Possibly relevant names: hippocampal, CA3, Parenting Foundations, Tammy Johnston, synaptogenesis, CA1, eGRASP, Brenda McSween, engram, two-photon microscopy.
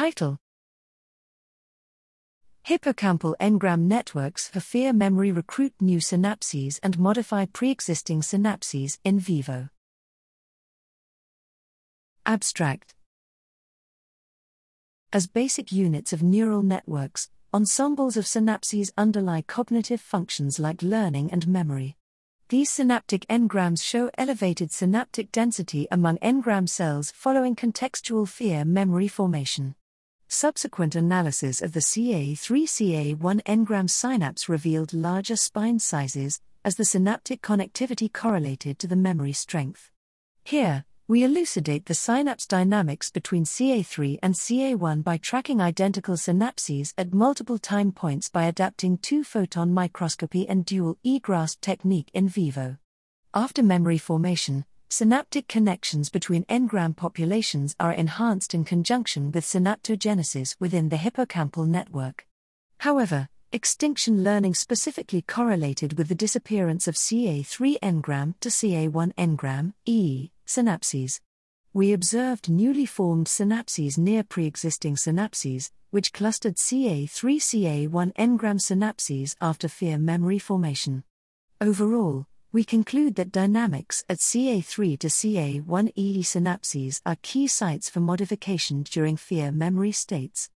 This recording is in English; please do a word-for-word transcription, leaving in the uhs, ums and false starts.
Title: Hippocampal engram networks for fear memory recruit new synapses and modify pre-existing synapses in vivo. Abstract: As basic units of neural networks, ensembles of synapses underlie cognitive functions like learning and memory. These synaptic engrams show elevated synaptic density among engram cells following contextual fear memory formation. Subsequent analysis of the C A three C A one engram synapse revealed larger spine sizes, as the synaptic connectivity correlated to the memory strength. Here, we elucidate the synapse dynamics between C A three and C A one by tracking identical synapses at multiple time points by adapting two-photon microscopy and dual eGRASP technique in vivo. After memory formation, synaptic connections between engram populations are enhanced in conjunction with synaptogenesis within the hippocampal network. However, extinction learning specifically correlated with the disappearance of C A three engram to C A one engram, e. synapses. We observed newly formed synapses near pre-existing synapses, which clustered C A three C A one engram synapses after fear memory formation. Overall, we conclude that dynamics at C A three to C A one E synapses are key sites for modification during fear memory states.